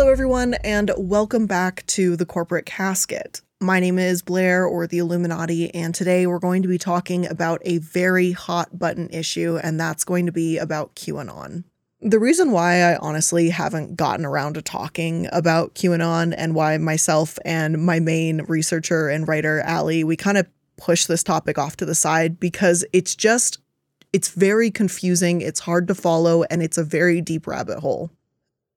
Hello, everyone, and welcome back to The Corporate Casket. My name is Blair, or the Illuminati, and today we're going to be talking about a very hot button issue, and that's going to be about QAnon. The reason why I honestly haven't gotten around to talking about QAnon and why myself and my main researcher and writer, Allie, we kind of push this topic off to the side because it's very confusing, it's hard to follow, and it's a very deep rabbit hole.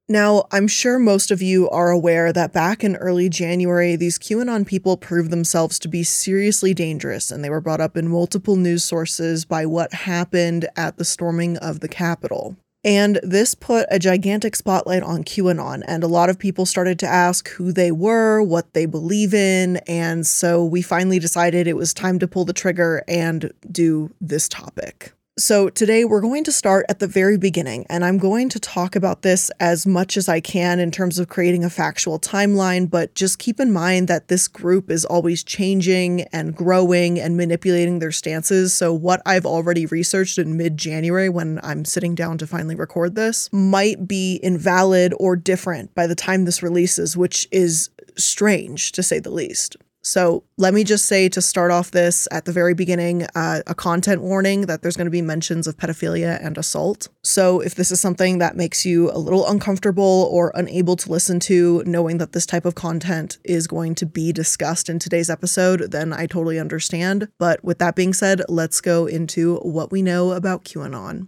Now, I'm sure most of you are aware that back in early January, these QAnon people proved themselves to be seriously dangerous, and they were brought up in multiple news sources by what happened at the storming of the Capitol. And this put a gigantic spotlight on QAnon, and a lot of people started to ask who they were, what they believe in, and so we finally decided it was time to pull the trigger and do this topic. So today we're going to start at the very beginning, and I'm going to talk about this as much as I can in terms of creating a factual timeline, but just keep in mind that this group is always changing and growing and manipulating their stances. So what I've already researched in mid-January when I'm sitting down to finally record this might be invalid or different by the time this releases, which is strange to say the least. So let me just say to start off this at the very beginning, a content warning that there's going to be mentions of pedophilia and assault. So if this is something that makes you a little uncomfortable or unable to listen to, knowing that this type of content is going to be discussed in today's episode, then I totally understand. But with that being said, let's go into what we know about QAnon.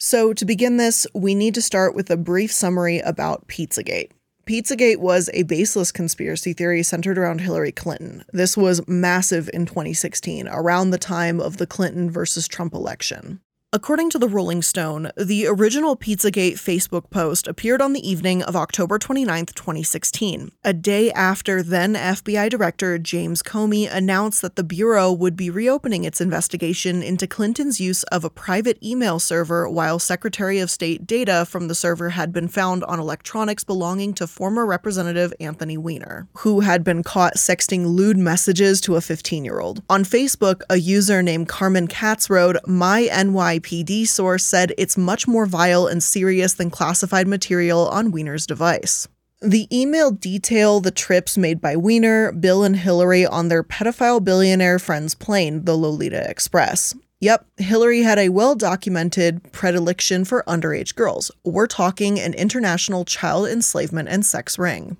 So to begin this, we need to start with a brief summary about Pizzagate. Pizzagate was a baseless conspiracy theory centered around Hillary Clinton. This was massive in 2016, around the time of the Clinton versus Trump election. According to the Rolling Stone, the original Pizzagate Facebook post appeared on the evening of October 29, 2016, a day after then FBI Director James Comey announced that the Bureau would be reopening its investigation into Clinton's use of a private email server while Secretary of State data from the server had been found on electronics belonging to former Representative Anthony Weiner, who had been caught sexting lewd messages to a 15-year-old. On Facebook, a user named Carmen Katz wrote, "My NY PD source said it's much more vile and serious than classified material on Weiner's device." The email detailed the trips made by Weiner, Bill, and Hillary on their pedophile billionaire friend's plane, the Lolita Express. Yep, Hillary had a well-documented predilection for underage girls. We're talking an international child enslavement and sex ring.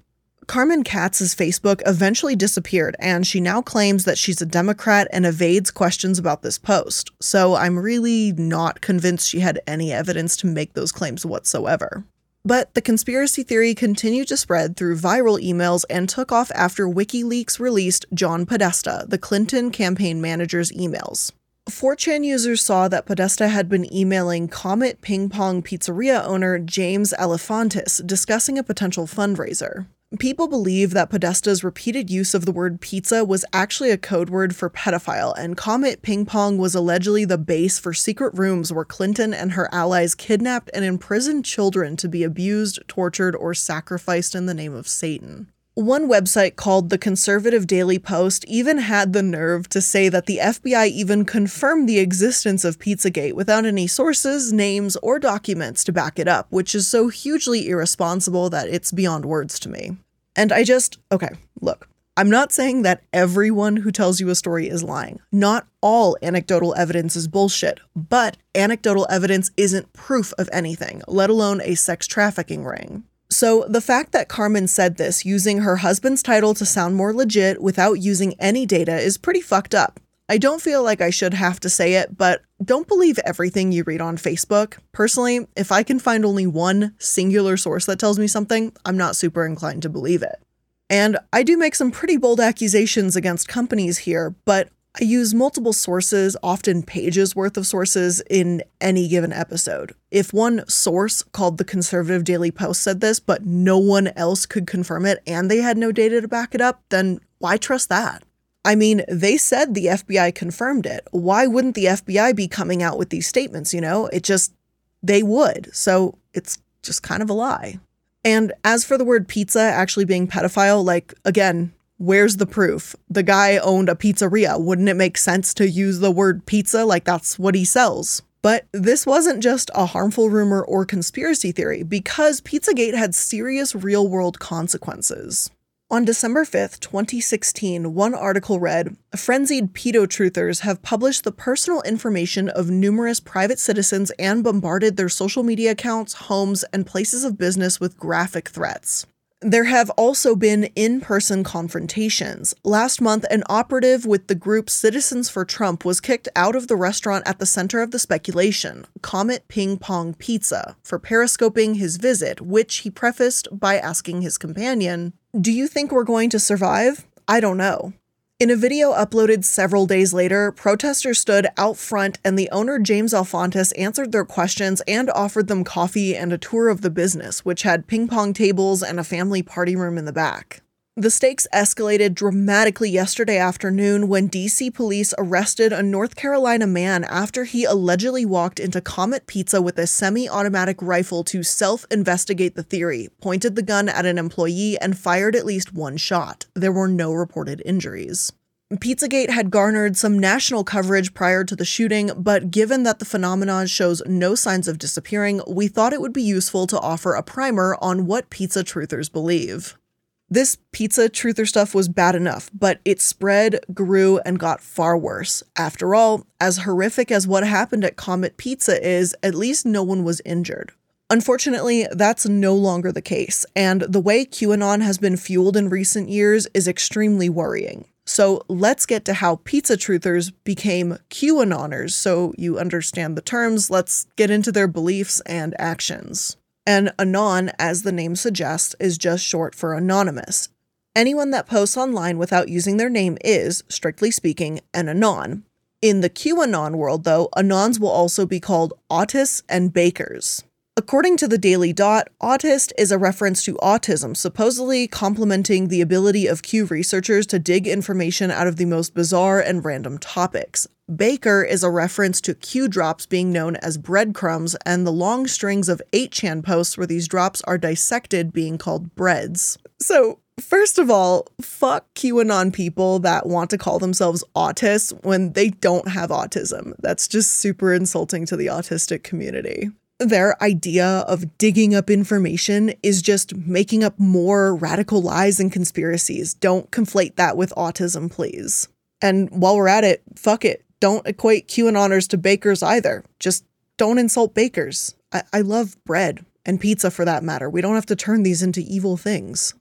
Carmen Katz's Facebook eventually disappeared, and she now claims that she's a Democrat and evades questions about this post. So I'm really not convinced she had any evidence to make those claims whatsoever. But the conspiracy theory continued to spread through viral emails and took off after WikiLeaks released John Podesta, the Clinton campaign manager's emails. 4chan users saw that Podesta had been emailing Comet Ping Pong pizzeria owner James Elefantis discussing a potential fundraiser. People believe that Podesta's repeated use of the word pizza was actually a code word for pedophile, and Comet Ping Pong was allegedly the base for secret rooms where Clinton and her allies kidnapped and imprisoned children to be abused, tortured, or sacrificed in the name of Satan. One website called The Conservative Daily Post even had the nerve to say that the FBI even confirmed the existence of Pizzagate without any sources, names, or documents to back it up, which is so hugely irresponsible that it's beyond words to me. And okay, look, I'm not saying that everyone who tells you a story is lying. Not all anecdotal evidence is bullshit, but anecdotal evidence isn't proof of anything, let alone a sex trafficking ring. So the fact that Carmen said this using her husband's title to sound more legit without using any data is pretty fucked up. I don't feel like I should have to say it, but don't believe everything you read on Facebook. Personally, if I can find only one singular source that tells me something, I'm not super inclined to believe it. And I do make some pretty bold accusations against companies here, but I use multiple sources, often pages worth of sources, in any given episode. If one source called the Conservative Daily Post said this, but no one else could confirm it and they had no data to back it up, then why trust that? I mean, they said the FBI confirmed it. Why wouldn't the FBI be coming out with these statements, you know? They would. So it's just kind of a lie. And as for the word pizza actually being pedophile, like, again, where's the proof? The guy owned a pizzeria. Wouldn't it make sense to use the word pizza? Like, that's what he sells. But this wasn't just a harmful rumor or conspiracy theory, because Pizzagate had serious real-world consequences. On December 5th, 2016, one article read, "Frenzied pedo-truthers have published the personal information of numerous private citizens and bombarded their social media accounts, homes, and places of business with graphic threats. There have also been in-person confrontations. Last month, an operative with the group Citizens for Trump was kicked out of the restaurant at the center of the speculation, Comet Ping Pong Pizza, for periscoping his visit, which he prefaced by asking his companion, 'Do you think we're going to survive? I don't know.'" In a video uploaded several days later, protesters stood out front and the owner, James Elefantis, answered their questions and offered them coffee and a tour of the business, which had ping pong tables and a family party room in the back. The stakes escalated dramatically yesterday afternoon when DC police arrested a North Carolina man after he allegedly walked into Comet Pizza with a semi-automatic rifle to self-investigate the theory, pointed the gun at an employee, and fired at least one shot. There were no reported injuries. Pizzagate had garnered some national coverage prior to the shooting, but given that the phenomenon shows no signs of disappearing, we thought it would be useful to offer a primer on what pizza truthers believe. This pizza truther stuff was bad enough, but it spread, grew, and got far worse. After all, as horrific as what happened at Comet Pizza is, at least no one was injured. Unfortunately, that's no longer the case, and the way QAnon has been fueled in recent years is extremely worrying. So let's get to how pizza truthers became QAnoners, so you understand the terms. Let's get into their beliefs and actions. And anon, as the name suggests, is just short for anonymous. Anyone that posts online without using their name is, strictly speaking, an anon. In the QAnon world, though, anons will also be called autists and bakers. According to the Daily Dot, autist is a reference to autism, supposedly complementing the ability of Q researchers to dig information out of the most bizarre and random topics. Baker is a reference to Q drops being known as breadcrumbs, and the long strings of 8chan posts where these drops are dissected being called breads. So, first of all, fuck QAnon people that want to call themselves autists when they don't have autism. That's just super insulting to the autistic community. Their idea of digging up information is just making up more radical lies and conspiracies. Don't conflate that with autism, please. And while we're at it, fuck it. Don't equate QAnoners to bakers either. Just don't insult bakers. I love bread and pizza for that matter. We don't have to turn these into evil things.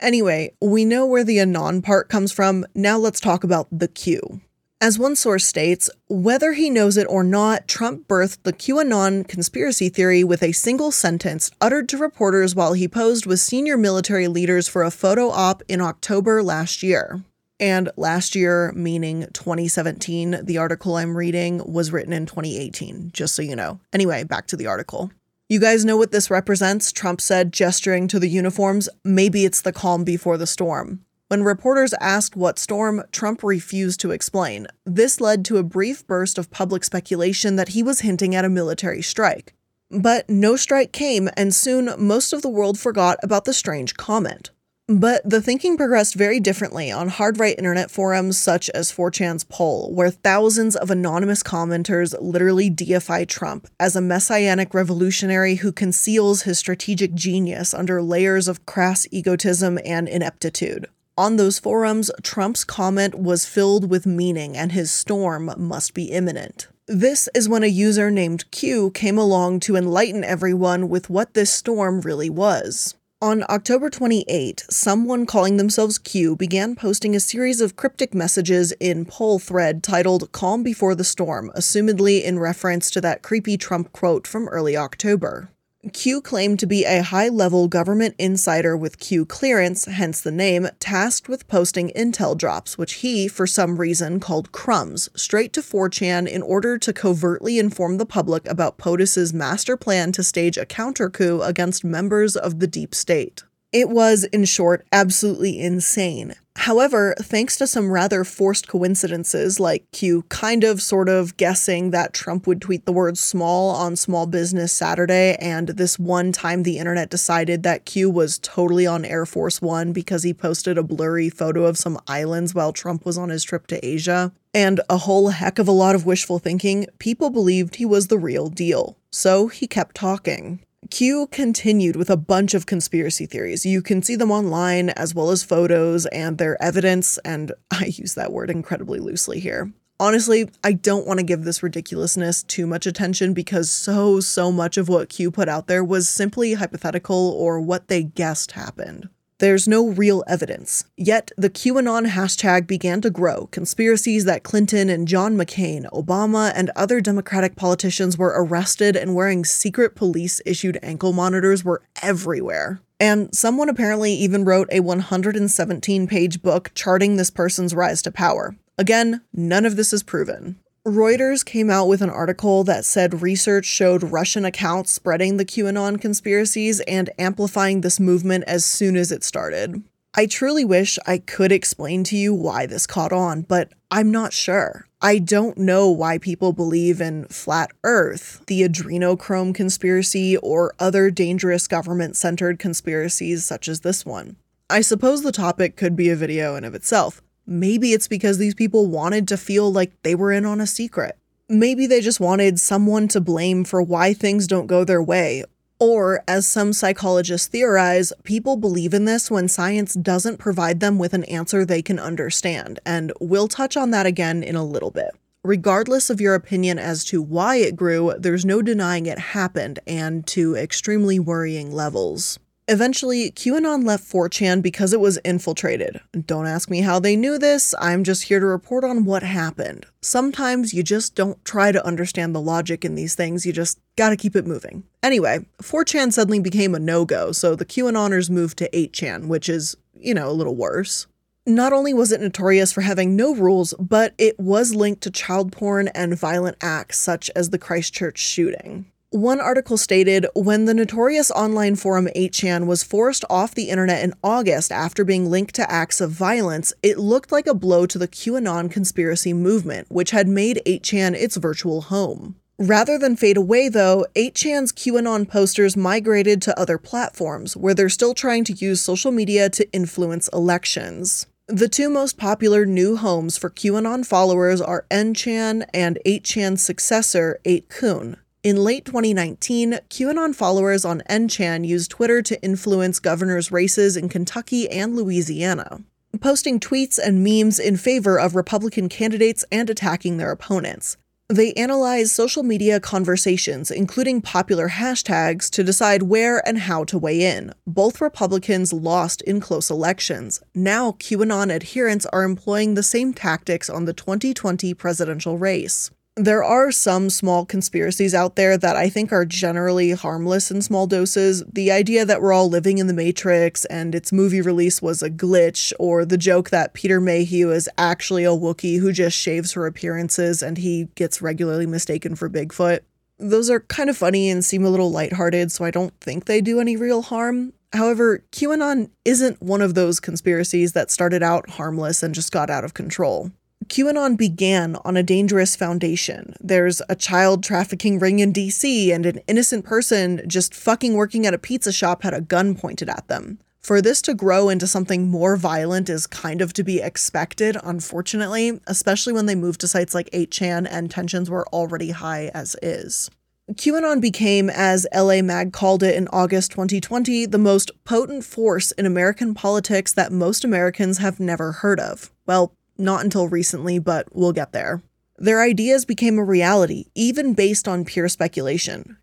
Anyway, we know where the anon part comes from. Now let's talk about the Q. As one source states, whether he knows it or not, Trump birthed the QAnon conspiracy theory with a single sentence uttered to reporters while he posed with senior military leaders for a photo op in October last year. And last year, meaning 2017, the article I'm reading was written in 2018, just so you know. Anyway, back to the article. You guys know what this represents, Trump said, gesturing to the uniforms. Maybe it's the calm before the storm. When reporters asked what storm, Trump refused to explain. This led to a brief burst of public speculation that he was hinting at a military strike. But no strike came, and soon most of the world forgot about the strange comment. But the thinking progressed very differently on hard right internet forums such as 4chan's poll, where thousands of anonymous commenters literally deify Trump as a messianic revolutionary who conceals his strategic genius under layers of crass egotism and ineptitude. On those forums, Trump's comment was filled with meaning and his storm must be imminent. This is when a user named Q came along to enlighten everyone with what this storm really was. On October 28, someone calling themselves Q began posting a series of cryptic messages in poll thread titled Calm Before the Storm, assumedly in reference to that creepy Trump quote from early October. Q claimed to be a high-level government insider with Q clearance, hence the name, tasked with posting intel drops, which he, for some reason, called crumbs, straight to 4chan in order to covertly inform the public about POTUS's master plan to stage a counter-coup against members of the deep state. It was, in short, absolutely insane. However, thanks to some rather forced coincidences, like Q kind of sort of guessing that Trump would tweet the word small on Small Business Saturday, and this one time the internet decided that Q was totally on Air Force One because he posted a blurry photo of some islands while Trump was on his trip to Asia, and a whole heck of a lot of wishful thinking, people believed he was the real deal. So he kept talking. Q continued with a bunch of conspiracy theories. You can see them online as well as photos and their evidence, and I use that word incredibly loosely here. Honestly, I don't want to give this ridiculousness too much attention because so much of what Q put out there was simply hypothetical or what they guessed happened. There's no real evidence. Yet, the QAnon hashtag began to grow. Conspiracies that Clinton and John McCain, Obama, and other Democratic politicians were arrested and wearing secret police-issued ankle monitors were everywhere. And someone apparently even wrote a 117-page book charting this person's rise to power. Again, none of this is proven. Reuters came out with an article that said research showed Russian accounts spreading the QAnon conspiracies and amplifying this movement as soon as it started. I truly wish I could explain to you why this caught on, but I'm not sure. I don't know why people believe in Flat Earth, the adrenochrome conspiracy, or other dangerous government-centered conspiracies such as this one. I suppose the topic could be a video in of itself. Maybe it's because these people wanted to feel like they were in on a secret. Maybe they just wanted someone to blame for why things don't go their way. Or, as some psychologists theorize, people believe in this when science doesn't provide them with an answer they can understand, and we'll touch on that again in a little bit. Regardless of your opinion as to why it grew, there's no denying it happened, and to extremely worrying levels. Eventually, QAnon left 4chan because it was infiltrated. Don't ask me how they knew this, I'm just here to report on what happened. Sometimes you just don't try to understand the logic in these things, you just gotta keep it moving. Anyway, 4chan suddenly became a no-go, so the QAnoners moved to 8chan, which is, a little worse. Not only was it notorious for having no rules, but it was linked to child porn and violent acts such as the Christchurch shooting. One article stated, when the notorious online forum 8chan was forced off the internet in August after being linked to acts of violence, it looked like a blow to the QAnon conspiracy movement, which had made 8chan its virtual home. Rather than fade away, though, 8chan's QAnon posters migrated to other platforms, where they're still trying to use social media to influence elections. The two most popular new homes for QAnon followers are NChan and 8chan's successor, 8kun. In late 2019, QAnon followers on NChan used Twitter to influence governors' races in Kentucky and Louisiana, posting tweets and memes in favor of Republican candidates and attacking their opponents. They analyze social media conversations, including popular hashtags, to decide where and how to weigh in. Both Republicans lost in close elections. Now, QAnon adherents are employing the same tactics on the 2020 presidential race. There are some small conspiracies out there that I think are generally harmless in small doses. The idea that we're all living in the Matrix and its movie release was a glitch, or the joke that Peter Mayhew is actually a Wookiee who just shaves her appearances and he gets regularly mistaken for Bigfoot. Those are kind of funny and seem a little lighthearted, so I don't think they do any real harm. However, QAnon isn't one of those conspiracies that started out harmless and just got out of control. QAnon began on a dangerous foundation. There's a child trafficking ring in DC, and an innocent person just fucking working at a pizza shop had a gun pointed at them. For this to grow into something more violent is kind of to be expected, unfortunately, especially when they moved to sites like 8chan and tensions were already high as is. QAnon became, as LA Mag called it in August 2020, the most potent force in American politics that most Americans have never heard of. Well, not until recently, but we'll get there. Their ideas became a reality, even based on pure speculation.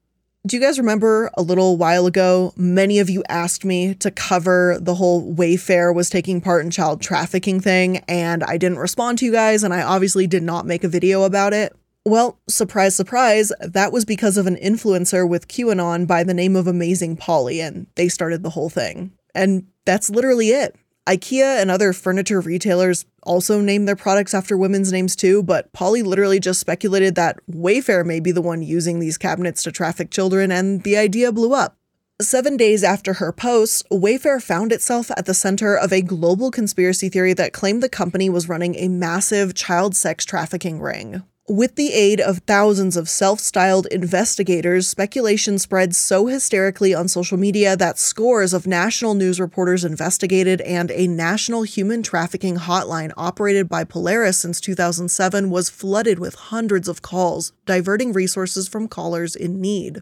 Do you guys remember a little while ago, many of you asked me to cover the whole Wayfair was taking part in child trafficking thing, and I didn't respond to you guys, and I obviously did not make a video about it? Well, surprise, surprise, that was because of an influencer with QAnon by the name of Amazing Polly, and they started the whole thing. And that's literally it. IKEA and other furniture retailers also name their products after women's names too, but Polly literally just speculated that Wayfair may be the one using these cabinets to traffic children, and the idea blew up. 7 days after her post, Wayfair found itself at the center of a global conspiracy theory that claimed the company was running a massive child sex trafficking ring. With the aid of thousands of self-styled investigators, speculation spread so hysterically on social media that scores of national news reporters investigated, and a national human trafficking hotline operated by Polaris since 2007 was flooded with hundreds of calls, diverting resources from callers in need.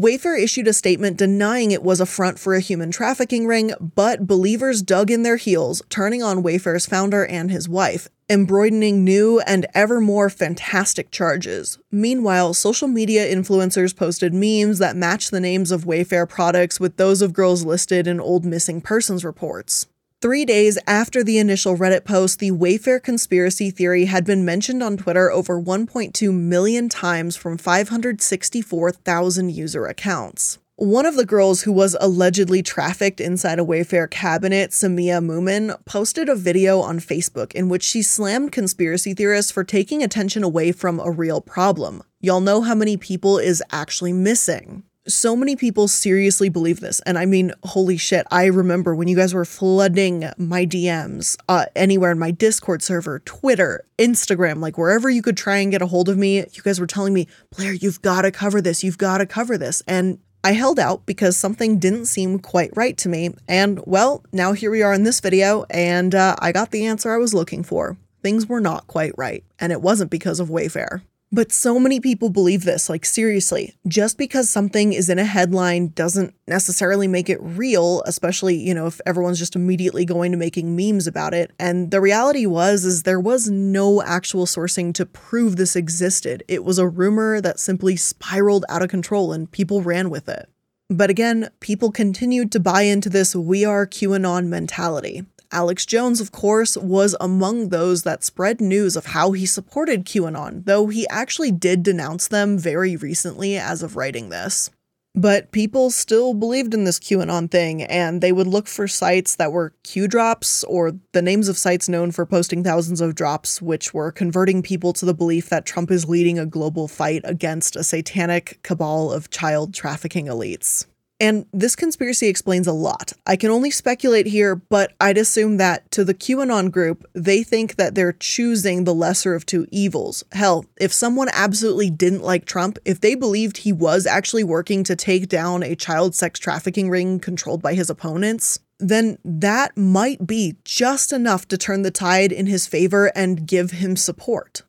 Wayfair issued a statement denying it was a front for a human trafficking ring, but believers dug in their heels, turning on Wayfair's founder and his wife, embroidering new and ever more fantastic charges. Meanwhile, social media influencers posted memes that matched the names of Wayfair products with those of girls listed in old missing persons reports. 3 days after the initial Reddit post, the Wayfair conspiracy theory had been mentioned on Twitter over 1.2 million times from 564,000 user accounts. One of the girls who was allegedly trafficked inside a Wayfair cabinet, Samia Moomin, posted a video on Facebook in which she slammed conspiracy theorists for taking attention away from a real problem. Y'all know how many people is actually missing. So many people seriously believe this. And I mean, holy shit, I remember when you guys were flooding my DMs anywhere in my Discord server, Twitter, Instagram, like wherever you could try and get a hold of me, you guys were telling me, Blair, you've got to cover this. You've got to cover this. And I held out because something didn't seem quite right to me. And well, now here we are in this video, and I got the answer I was looking for. Things were not quite right. And it wasn't because of Wayfair. But so many people believe this, like seriously, just because something is in a headline doesn't necessarily make it real, especially, you know, if everyone's just immediately going to making memes about it. And the reality was there was no actual sourcing to prove this existed. It was a rumor that simply spiraled out of control and people ran with it. But again, people continued to buy into this "we are QAnon" mentality. Alex Jones, of course, was among those that spread news of how he supported QAnon, though he actually did denounce them very recently as of writing this. But people still believed in this QAnon thing, and they would look for sites that were Q drops, or the names of sites known for posting thousands of drops, which were converting people to the belief that Trump is leading a global fight against a satanic cabal of child trafficking elites. And this conspiracy explains a lot. I can only speculate here, but I'd assume that to the QAnon group, they think that they're choosing the lesser of two evils. Hell, if someone absolutely didn't like Trump, if they believed he was actually working to take down a child sex trafficking ring controlled by his opponents, then that might be just enough to turn the tide in his favor and give him support.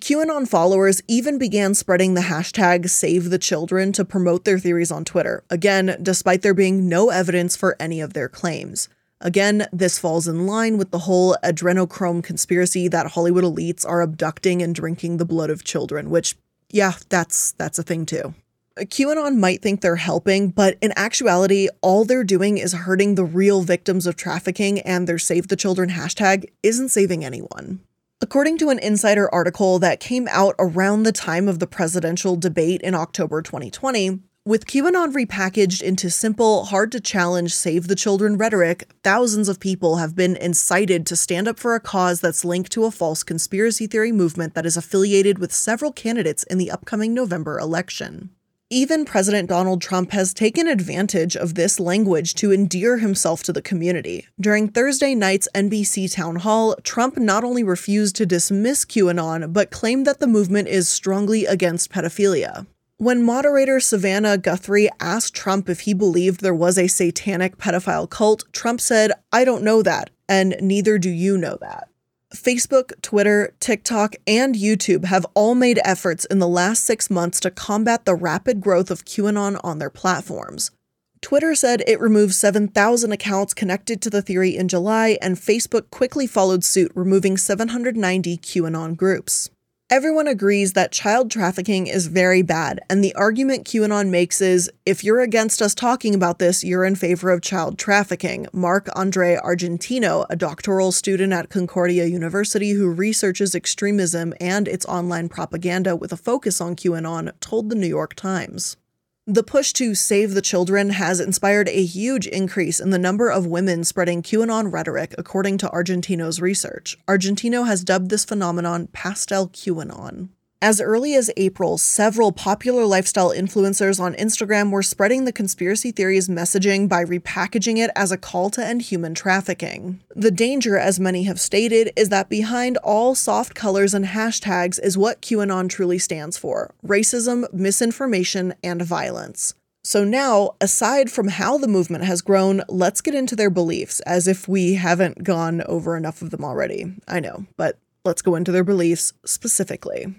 QAnon followers even began spreading the hashtag #SaveTheChildren to promote their theories on Twitter, again, despite there being no evidence for any of their claims. Again, this falls in line with the whole adrenochrome conspiracy that Hollywood elites are abducting and drinking the blood of children, which, yeah, that's a thing too. QAnon might think they're helping, but in actuality, all they're doing is hurting the real victims of trafficking, and their #SaveTheChildren hashtag isn't saving anyone. According to an Insider article that came out around the time of the presidential debate in October 2020, with QAnon repackaged into simple, hard-to-challenge Save the Children rhetoric, thousands of people have been incited to stand up for a cause that's linked to a false conspiracy theory movement that is affiliated with several candidates in the upcoming November election. Even President Donald Trump has taken advantage of this language to endear himself to the community. During Thursday night's NBC town hall, Trump not only refused to dismiss QAnon, but claimed that the movement is strongly against pedophilia. When moderator Savannah Guthrie asked Trump if he believed there was a satanic pedophile cult, Trump said, "I don't know that, and neither do you know that." Facebook, Twitter, TikTok, and YouTube have all made efforts in the last 6 months to combat the rapid growth of QAnon on their platforms. Twitter said it removed 7,000 accounts connected to the theory in July, and Facebook quickly followed suit, removing 790 QAnon groups. Everyone agrees that child trafficking is very bad, and the argument QAnon makes is, if you're against us talking about this, you're in favor of child trafficking. Marc-Andre Argentino, a doctoral student at Concordia University who researches extremism and its online propaganda with a focus on QAnon, told the New York Times. The push to save the children has inspired a huge increase in the number of women spreading QAnon rhetoric, according to Argentino's research. Argentino has dubbed this phenomenon pastel QAnon. As early as April, several popular lifestyle influencers on Instagram were spreading the conspiracy theory's messaging by repackaging it as a call to end human trafficking. The danger, as many have stated, is that behind all soft colors and hashtags is what QAnon truly stands for: racism, misinformation, and violence. So now, aside from how the movement has grown, let's get into their beliefs, as if we haven't gone over enough of them already. I know, but let's go into their beliefs specifically.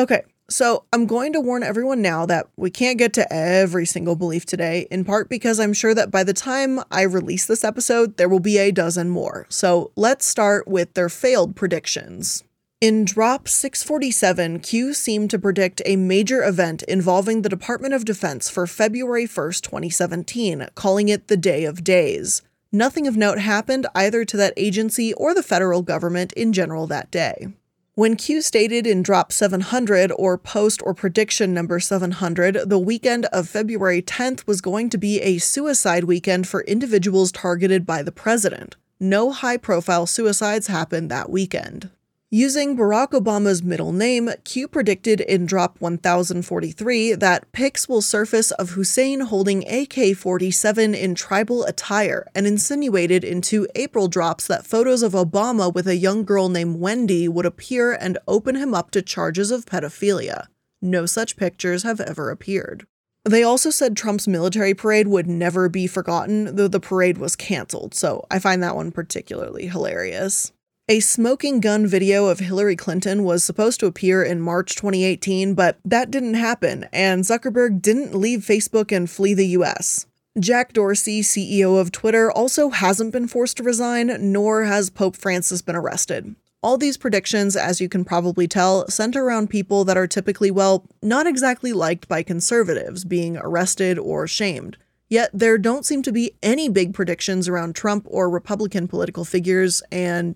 Okay, so I'm going to warn everyone now that we can't get to every single belief today, in part because I'm sure that by the time I release this episode, there will be a dozen more. So let's start with their failed predictions. In Drop 647, Q seemed to predict a major event involving the Department of Defense for February 1st, 2017, calling it the Day of Days. Nothing of note happened either to that agency or the federal government in general that day. When Q stated in Drop 700, or Post or Prediction number 700, the weekend of February 10th was going to be a suicide weekend for individuals targeted by the president. No high-profile suicides happened that weekend. Using Barack Obama's middle name, Q predicted in Drop 1043 that pics will surface of Hussein holding AK-47 in tribal attire, and insinuated in two April drops that photos of Obama with a young girl named Wendy would appear and open him up to charges of pedophilia. No such pictures have ever appeared. They also said Trump's military parade would never be forgotten, though the parade was canceled, so I find that one particularly hilarious. A smoking gun video of Hillary Clinton was supposed to appear in March 2018, but that didn't happen, and Zuckerberg didn't leave Facebook and flee the US. Jack Dorsey, CEO of Twitter, also hasn't been forced to resign, nor has Pope Francis been arrested. All these predictions, as you can probably tell, center around people that are typically, well, not exactly liked by conservatives, being arrested or shamed. Yet there don't seem to be any big predictions around Trump or Republican political figures, and,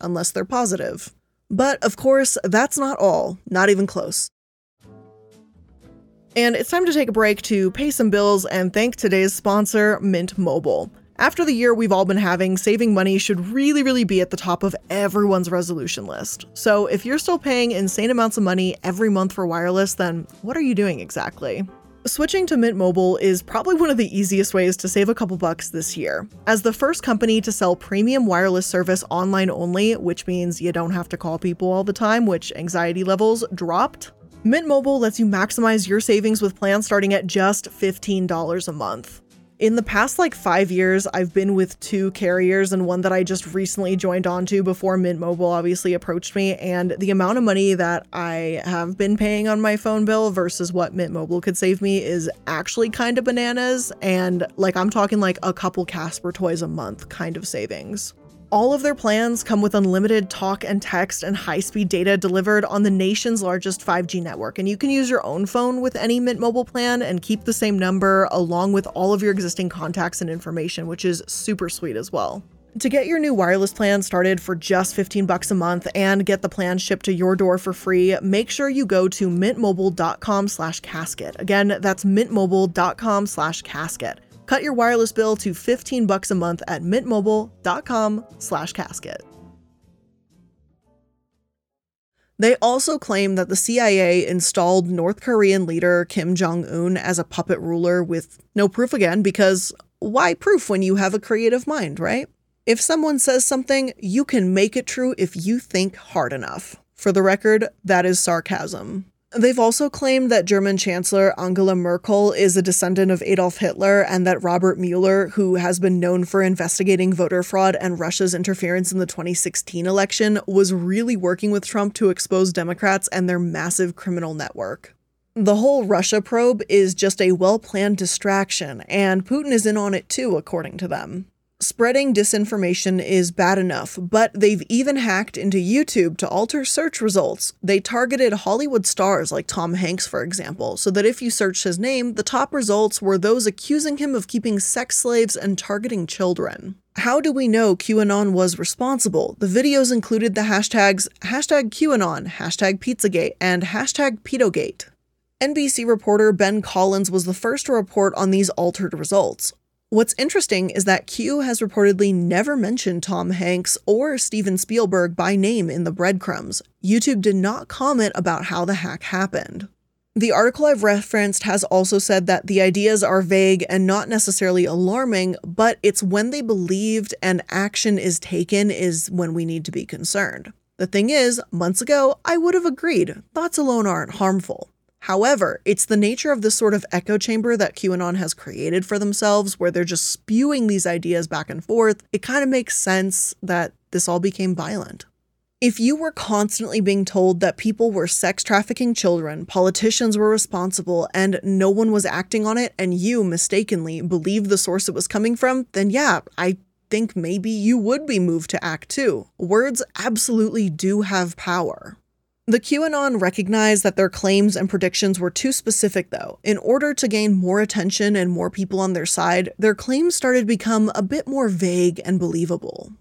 unless they're positive. But of course, that's not all, not even close. And it's time to take a break to pay some bills and thank today's sponsor, Mint Mobile. After the year we've all been having, saving money should really, really be at the top of everyone's resolution list. So if you're still paying insane amounts of money every month for wireless, then what are you doing exactly? Switching to Mint Mobile is probably one of the easiest ways to save a couple bucks this year. As the first company to sell premium wireless service online only, which means you don't have to call people all the time, which anxiety levels dropped, Mint Mobile lets you maximize your savings with plans starting at just $15 a month. In the past 5 years, I've been with two carriers and one that I just recently joined onto before Mint Mobile obviously approached me, and the amount of money that I have been paying on my phone bill versus what Mint Mobile could save me is actually kind of bananas, and I'm talking a couple Casper toys a month kind of savings. All of their plans come with unlimited talk and text and high-speed data delivered on the nation's largest 5G network, and you can use your own phone with any Mint Mobile plan and keep the same number along with all of your existing contacts and information, which is super sweet as well. To get your new wireless plan started for just $15 a month and get the plan shipped to your door for free, make sure you go to mintmobile.com/casket. Again, that's mintmobile.com/casket. Cut your wireless bill to $15 a month at mintmobile.com/casket. They also claim that the CIA installed North Korean leader Kim Jong-un as a puppet ruler with no proof again, because why proof when you have a creative mind, right? If someone says something, you can make it true if you think hard enough. For the record, that is sarcasm. They've also claimed that German Chancellor Angela Merkel is a descendant of Adolf Hitler, and that Robert Mueller, who has been known for investigating voter fraud and Russia's interference in the 2016 election, was really working with Trump to expose Democrats and their massive criminal network. The whole Russia probe is just a well-planned distraction, and Putin is in on it too, according to them. Spreading disinformation is bad enough, but they've even hacked into YouTube to alter search results. They targeted Hollywood stars like Tom Hanks, for example, so that if you searched his name, the top results were those accusing him of keeping sex slaves and targeting children. How do we know QAnon was responsible? The videos included the hashtags #QAnon, #Pizzagate, and #Pedogate. NBC reporter Ben Collins was the first to report on these altered results. What's interesting is that Q has reportedly never mentioned Tom Hanks or Steven Spielberg by name in the breadcrumbs. YouTube did not comment about how the hack happened. The article I've referenced has also said that the ideas are vague and not necessarily alarming, but it's when they believed and action is taken is when we need to be concerned. The thing is, months ago, I would have agreed. Thoughts alone aren't harmful. However, it's the nature of this sort of echo chamber that QAnon has created for themselves, where they're just spewing these ideas back and forth. It kind of makes sense that this all became violent. If you were constantly being told that people were sex trafficking children, politicians were responsible, and no one was acting on it, and you mistakenly believed the source it was coming from, then yeah, I think maybe you would be moved to act too. Words absolutely do have power. The QAnon recognized that their claims and predictions were too specific though. In order to gain more attention and more people on their side, their claims started to become a bit more vague and believable.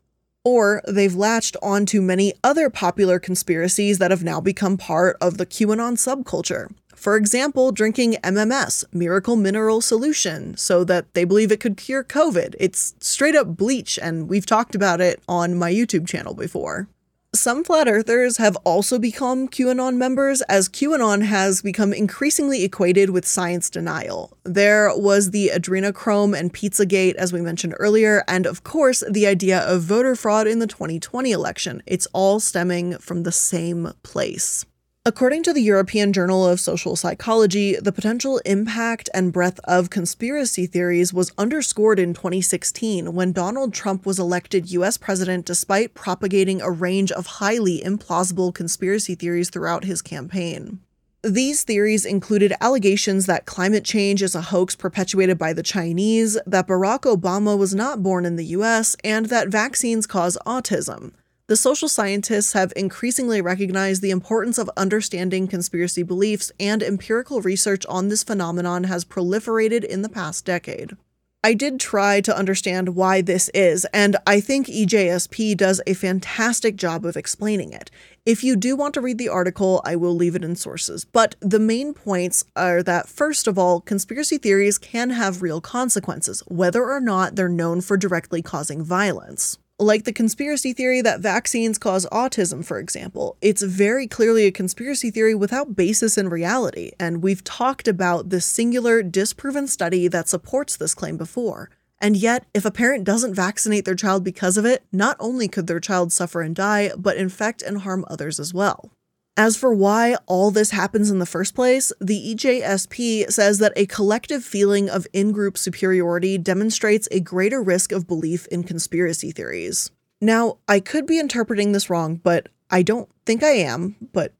Or they've latched onto many other popular conspiracies that have now become part of the QAnon subculture. For example, drinking MMS, Miracle Mineral Solution, so that they believe it could cure COVID. It's straight up bleach, and we've talked about it on my YouTube channel before. Some flat earthers have also become QAnon members, as QAnon has become increasingly equated with science denial. There was the adrenochrome and Pizzagate, as we mentioned earlier, and of course, the idea of voter fraud in the 2020 election. It's all stemming from the same place. According to the European Journal of Social Psychology, the potential impact and breadth of conspiracy theories was underscored in 2016 when Donald Trump was elected US president despite propagating a range of highly implausible conspiracy theories throughout his campaign. These theories included allegations that climate change is a hoax perpetuated by the Chinese, that Barack Obama was not born in the US, and that vaccines cause autism. The social scientists have increasingly recognized the importance of understanding conspiracy beliefs, and empirical research on this phenomenon has proliferated in the past decade. I did try to understand why this is, and I think EJSP does a fantastic job of explaining it. If you do want to read the article, I will leave it in sources, but the main points are that, first of all, conspiracy theories can have real consequences, whether or not they're known for directly causing violence. Like the conspiracy theory that vaccines cause autism, for example. It's very clearly a conspiracy theory without basis in reality, and we've talked about this singular, disproven study that supports this claim before. And yet, if a parent doesn't vaccinate their child because of it, not only could their child suffer and die, but infect and harm others as well. As for why all this happens in the first place, the EJSP says that a collective feeling of in-group superiority demonstrates a greater risk of belief in conspiracy theories. Now, I could be interpreting this wrong, but I don't think I am, but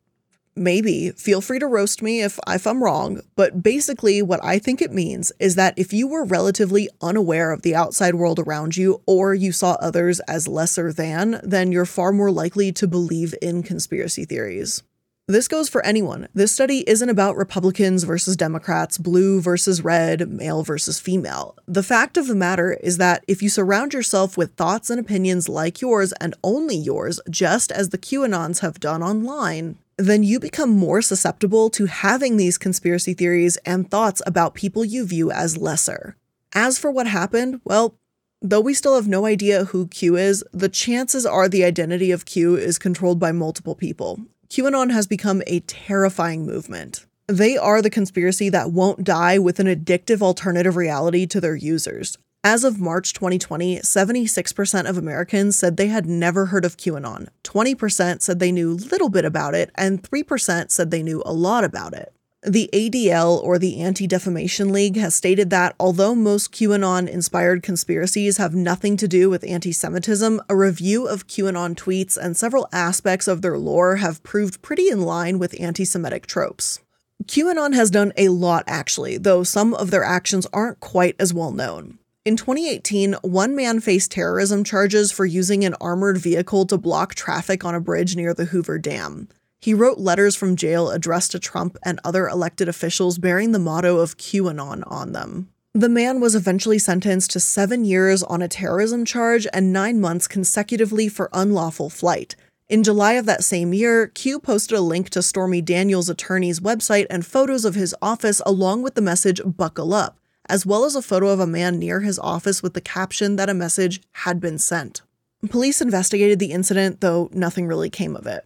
maybe. Feel free to roast me if I'm wrong, but basically what I think it means is that if you were relatively unaware of the outside world around you, or you saw others as lesser than, then you're far more likely to believe in conspiracy theories. This goes for anyone. This study isn't about Republicans versus Democrats, blue versus red, male versus female. The fact of the matter is that if you surround yourself with thoughts and opinions like yours and only yours, just as the QAnons have done online, then you become more susceptible to having these conspiracy theories and thoughts about people you view as lesser. As for what happened, well, though we still have no idea who Q is, the chances are the identity of Q is controlled by multiple people. QAnon has become a terrifying movement. They are the conspiracy that won't die with an addictive alternative reality to their users. As of March 2020, 76% of Americans said they had never heard of QAnon, 20% said they knew little bit about it, and 3% said they knew a lot about it. The ADL, or the Anti-Defamation League, has stated that although most QAnon-inspired conspiracies have nothing to do with anti-Semitism, a review of QAnon tweets and several aspects of their lore have proved pretty in line with anti-Semitic tropes. QAnon has done a lot, actually, though some of their actions aren't quite as well known. In 2018, one man faced terrorism charges for using an armored vehicle to block traffic on a bridge near the Hoover Dam. He wrote letters from jail addressed to Trump and other elected officials bearing the motto of QAnon on them. The man was eventually sentenced to 7 years on a terrorism charge and 9 months consecutively for unlawful flight. In July of that same year, Q posted a link to Stormy Daniels' attorney's website and photos of his office along with the message, "Buckle up," as well as a photo of a man near his office with the caption that a message had been sent. Police investigated the incident, though nothing really came of it.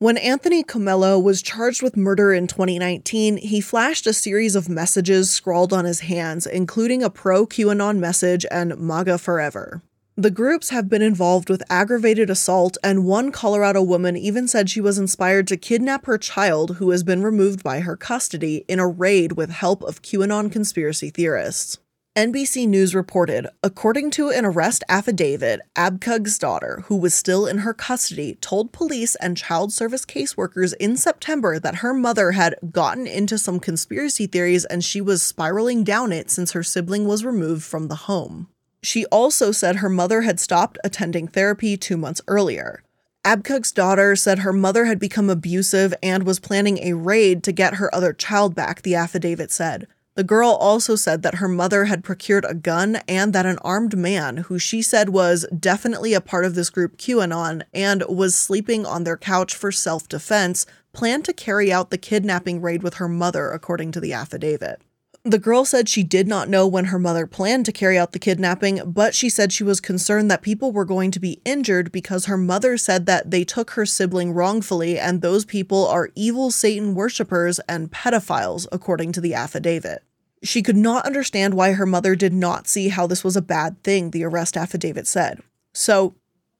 When Anthony Comello was charged with murder in 2019, he flashed a series of messages scrawled on his hands, including a pro-QAnon message and MAGA Forever. The groups have been involved with aggravated assault, and one Colorado woman even said she was inspired to kidnap her child, who has been removed by her custody, in a raid with help of QAnon conspiracy theorists. NBC News reported, according to an arrest affidavit, Abkug's daughter, who was still in her custody, told police and child service caseworkers in September that her mother had gotten into some conspiracy theories and she was spiraling down it since her sibling was removed from the home. She also said her mother had stopped attending therapy 2 months earlier. Abkug's daughter said her mother had become abusive and was planning a raid to get her other child back, the affidavit said. The girl also said that her mother had procured a gun and that an armed man, who she said was definitely a part of this group QAnon and was sleeping on their couch for self-defense, planned to carry out the kidnapping raid with her mother, according to the affidavit. The girl said she did not know when her mother planned to carry out the kidnapping, but she said she was concerned that people were going to be injured because her mother said that they took her sibling wrongfully and those people are evil Satan worshippers and pedophiles, according to the affidavit. She could not understand why her mother did not see how this was a bad thing, the arrest affidavit said. So,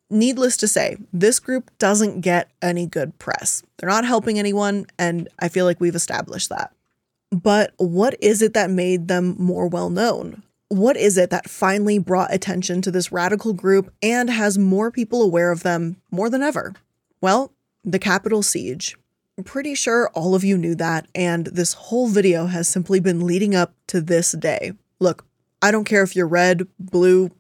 needless to say, this group doesn't get any good press. They're not helping anyone, and I feel like we've established that. But what is it that made them more well-known? What is it that finally brought attention to this radical group and has more people aware of them more than ever? Well, the Capitol siege. I'm pretty sure all of you knew that, and this whole video has simply been leading up to this day. Look, I don't care if you're red, blue,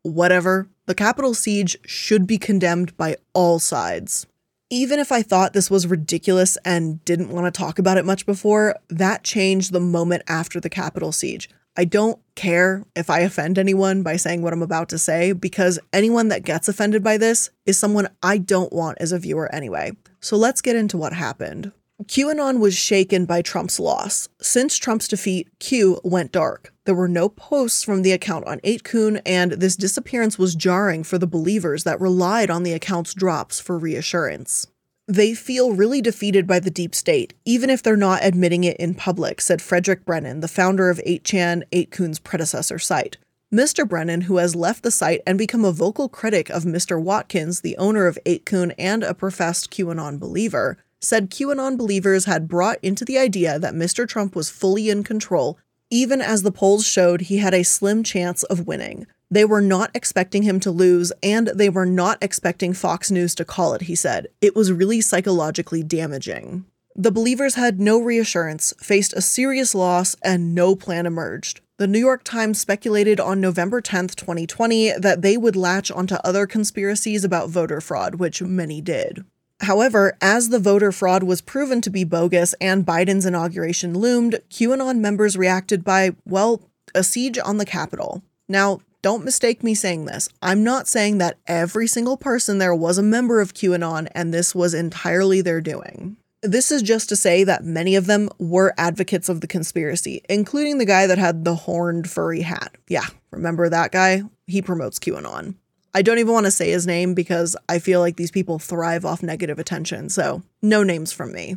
whatever. The Capitol siege should be condemned by all sides. Even if I thought this was ridiculous and didn't want to talk about it much before, that changed the moment after the Capitol siege. I don't care if I offend anyone by saying what I'm about to say, because anyone that gets offended by this is someone I don't want as a viewer anyway. So let's get into what happened. QAnon was shaken by Trump's loss. Since Trump's defeat, Q went dark. There were no posts from the account on 8kun, and this disappearance was jarring for the believers that relied on the account's drops for reassurance. They feel really defeated by the deep state, even if they're not admitting it in public, said Frederick Brennan, the founder of 8chan, 8kun's predecessor site. Mr. Brennan, who has left the site and become a vocal critic of Mr. Watkins, the owner of 8kun and a professed QAnon believer, said QAnon believers had brought into the idea that Mr. Trump was fully in control, even as the polls showed he had a slim chance of winning. They were not expecting him to lose, and they were not expecting Fox News to call it, he said. It was really psychologically damaging. The believers had no reassurance, faced a serious loss, and no plan emerged. The New York Times speculated on November 10, 2020, that they would latch onto other conspiracies about voter fraud, which many did. However, as the voter fraud was proven to be bogus and Biden's inauguration loomed, QAnon members reacted by, well, a siege on the Capitol. Now, don't mistake me saying this. I'm not saying that every single person there was a member of QAnon and this was entirely their doing. This is just to say that many of them were advocates of the conspiracy, including the guy that had the horned furry hat. Yeah, remember that guy? He promotes QAnon. I don't even want to say his name because I feel like these people thrive off negative attention, so no names from me.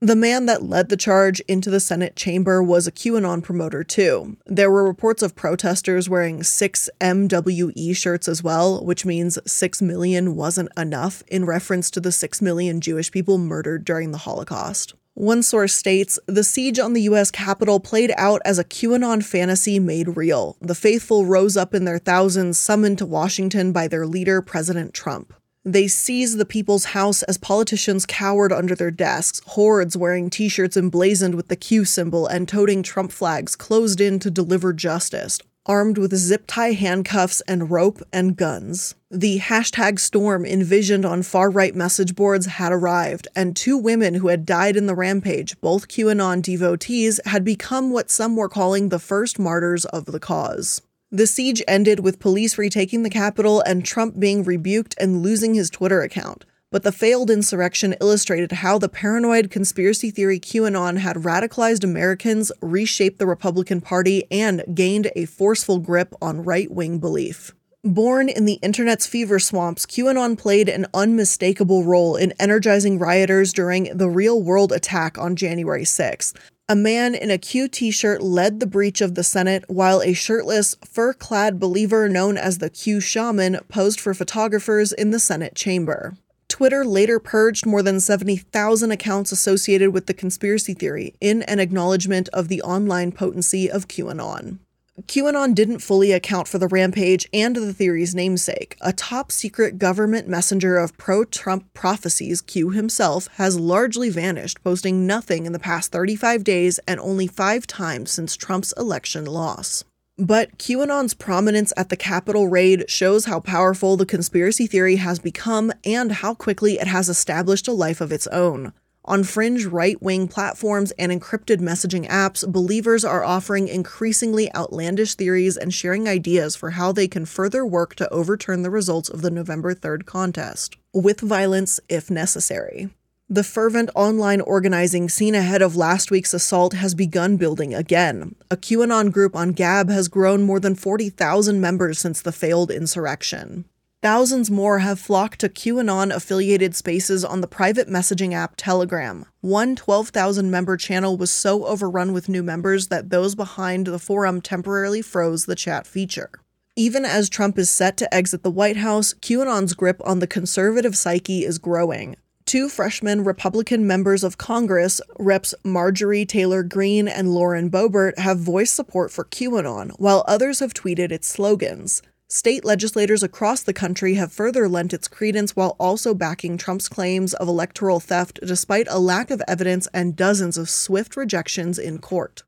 The man that led the charge into the Senate chamber was a QAnon promoter too. There were reports of protesters wearing 6MWE shirts as well, which means 6 million wasn't enough, in reference to the 6 million Jewish people murdered during the Holocaust. One source states, the siege on the U.S. Capitol played out as a QAnon fantasy made real. The faithful rose up in their thousands, summoned to Washington by their leader, President Trump. They seized the People's House as politicians cowered under their desks. Hordes wearing t-shirts emblazoned with the Q symbol and toting Trump flags closed in to deliver justice, armed with zip-tie handcuffs and rope and guns. The hashtag storm envisioned on far-right message boards had arrived, and two women who had died in the rampage, both QAnon devotees, had become what some were calling the first martyrs of the cause. The siege ended with police retaking the Capitol and Trump being rebuked and losing his Twitter account. but the failed insurrection illustrated how the paranoid conspiracy theory QAnon had radicalized Americans, reshaped the Republican Party, and gained a forceful grip on right-wing belief. Born in the internet's fever swamps, QAnon played an unmistakable role in energizing rioters during the real-world attack on January 6th. A man in a Q t-shirt led the breach of the Senate, while a shirtless, fur-clad believer known as the Q Shaman posed for photographers in the Senate chamber. Twitter later purged more than 70,000 accounts associated with the conspiracy theory in an acknowledgement of the online potency of QAnon. QAnon didn't fully account for the rampage and the theory's namesake. A top-secret government messenger of pro-Trump prophecies, Q himself, has largely vanished, posting nothing in the past 35 days and only 5 times since Trump's election loss. But QAnon's prominence at the Capitol raid shows how powerful the conspiracy theory has become and how quickly it has established a life of its own. On fringe right-wing platforms and encrypted messaging apps, believers are offering increasingly outlandish theories and sharing ideas for how they can further work to overturn the results of the November 3rd contest, with violence if necessary. The fervent online organizing seen ahead of last week's assault has begun building again. A QAnon group on Gab has grown more than 40,000 members since the failed insurrection. Thousands more have flocked to QAnon-affiliated spaces on the private messaging app Telegram. One 12,000-member channel was so overrun with new members that those behind the forum temporarily froze the chat feature. Even as Trump is set to exit the White House, QAnon's grip on the conservative psyche is growing. 2 freshman Republican members of Congress, Reps Marjorie Taylor Greene and Lauren Boebert, have voiced support for QAnon, while others have tweeted its slogans. State legislators across the country have further lent its credence while also backing Trump's claims of electoral theft despite a lack of evidence and dozens of swift rejections in court.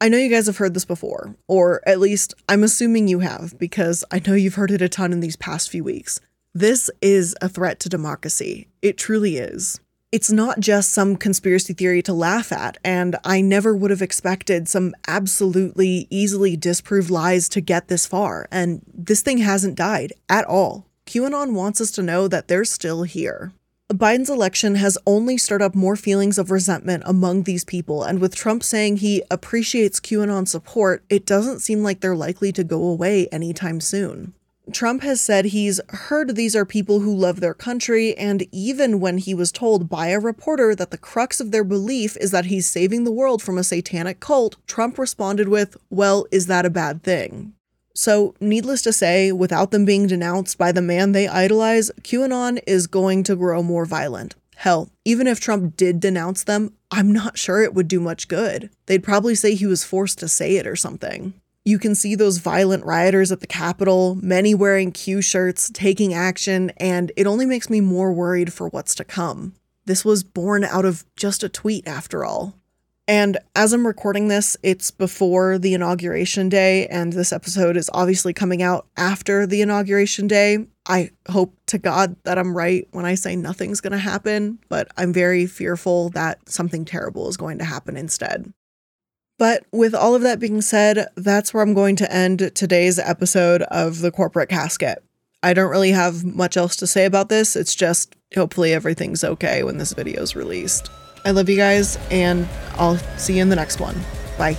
I know you guys have heard this before, or at least I'm assuming you have, because I know you've heard it a ton in these past few weeks. This is a threat to democracy. It truly is. It's not just some conspiracy theory to laugh at, and I never would have expected some absolutely easily disproved lies to get this far, and this thing hasn't died at all. QAnon wants us to know that they're still here. Biden's election has only stirred up more feelings of resentment among these people, and with Trump saying he appreciates QAnon support, it doesn't seem like they're likely to go away anytime soon. Trump has said he's heard these are people who love their country, and even when he was told by a reporter that the crux of their belief is that he's saving the world from a satanic cult, Trump responded with, "Well, is that a bad thing?" So, needless to say, without them being denounced by the man they idolize, QAnon is going to grow more violent. Hell, even if Trump did denounce them, I'm not sure it would do much good. They'd probably say he was forced to say it or something. You can see those violent rioters at the Capitol, many wearing Q shirts, taking action, and it only makes me more worried for what's to come. This was born out of just a tweet, after all. And as I'm recording this, it's before the inauguration day, and this episode is obviously coming out after the inauguration day. I hope to God that I'm right when I say nothing's going to happen, but I'm very fearful that something terrible is going to happen instead. But with all of that being said, that's where I'm going to end today's episode of The Corporate Casket. I don't really have much else to say about this. It's just hopefully everything's okay when this video is released. I love you guys, and I'll see you in the next one. Bye.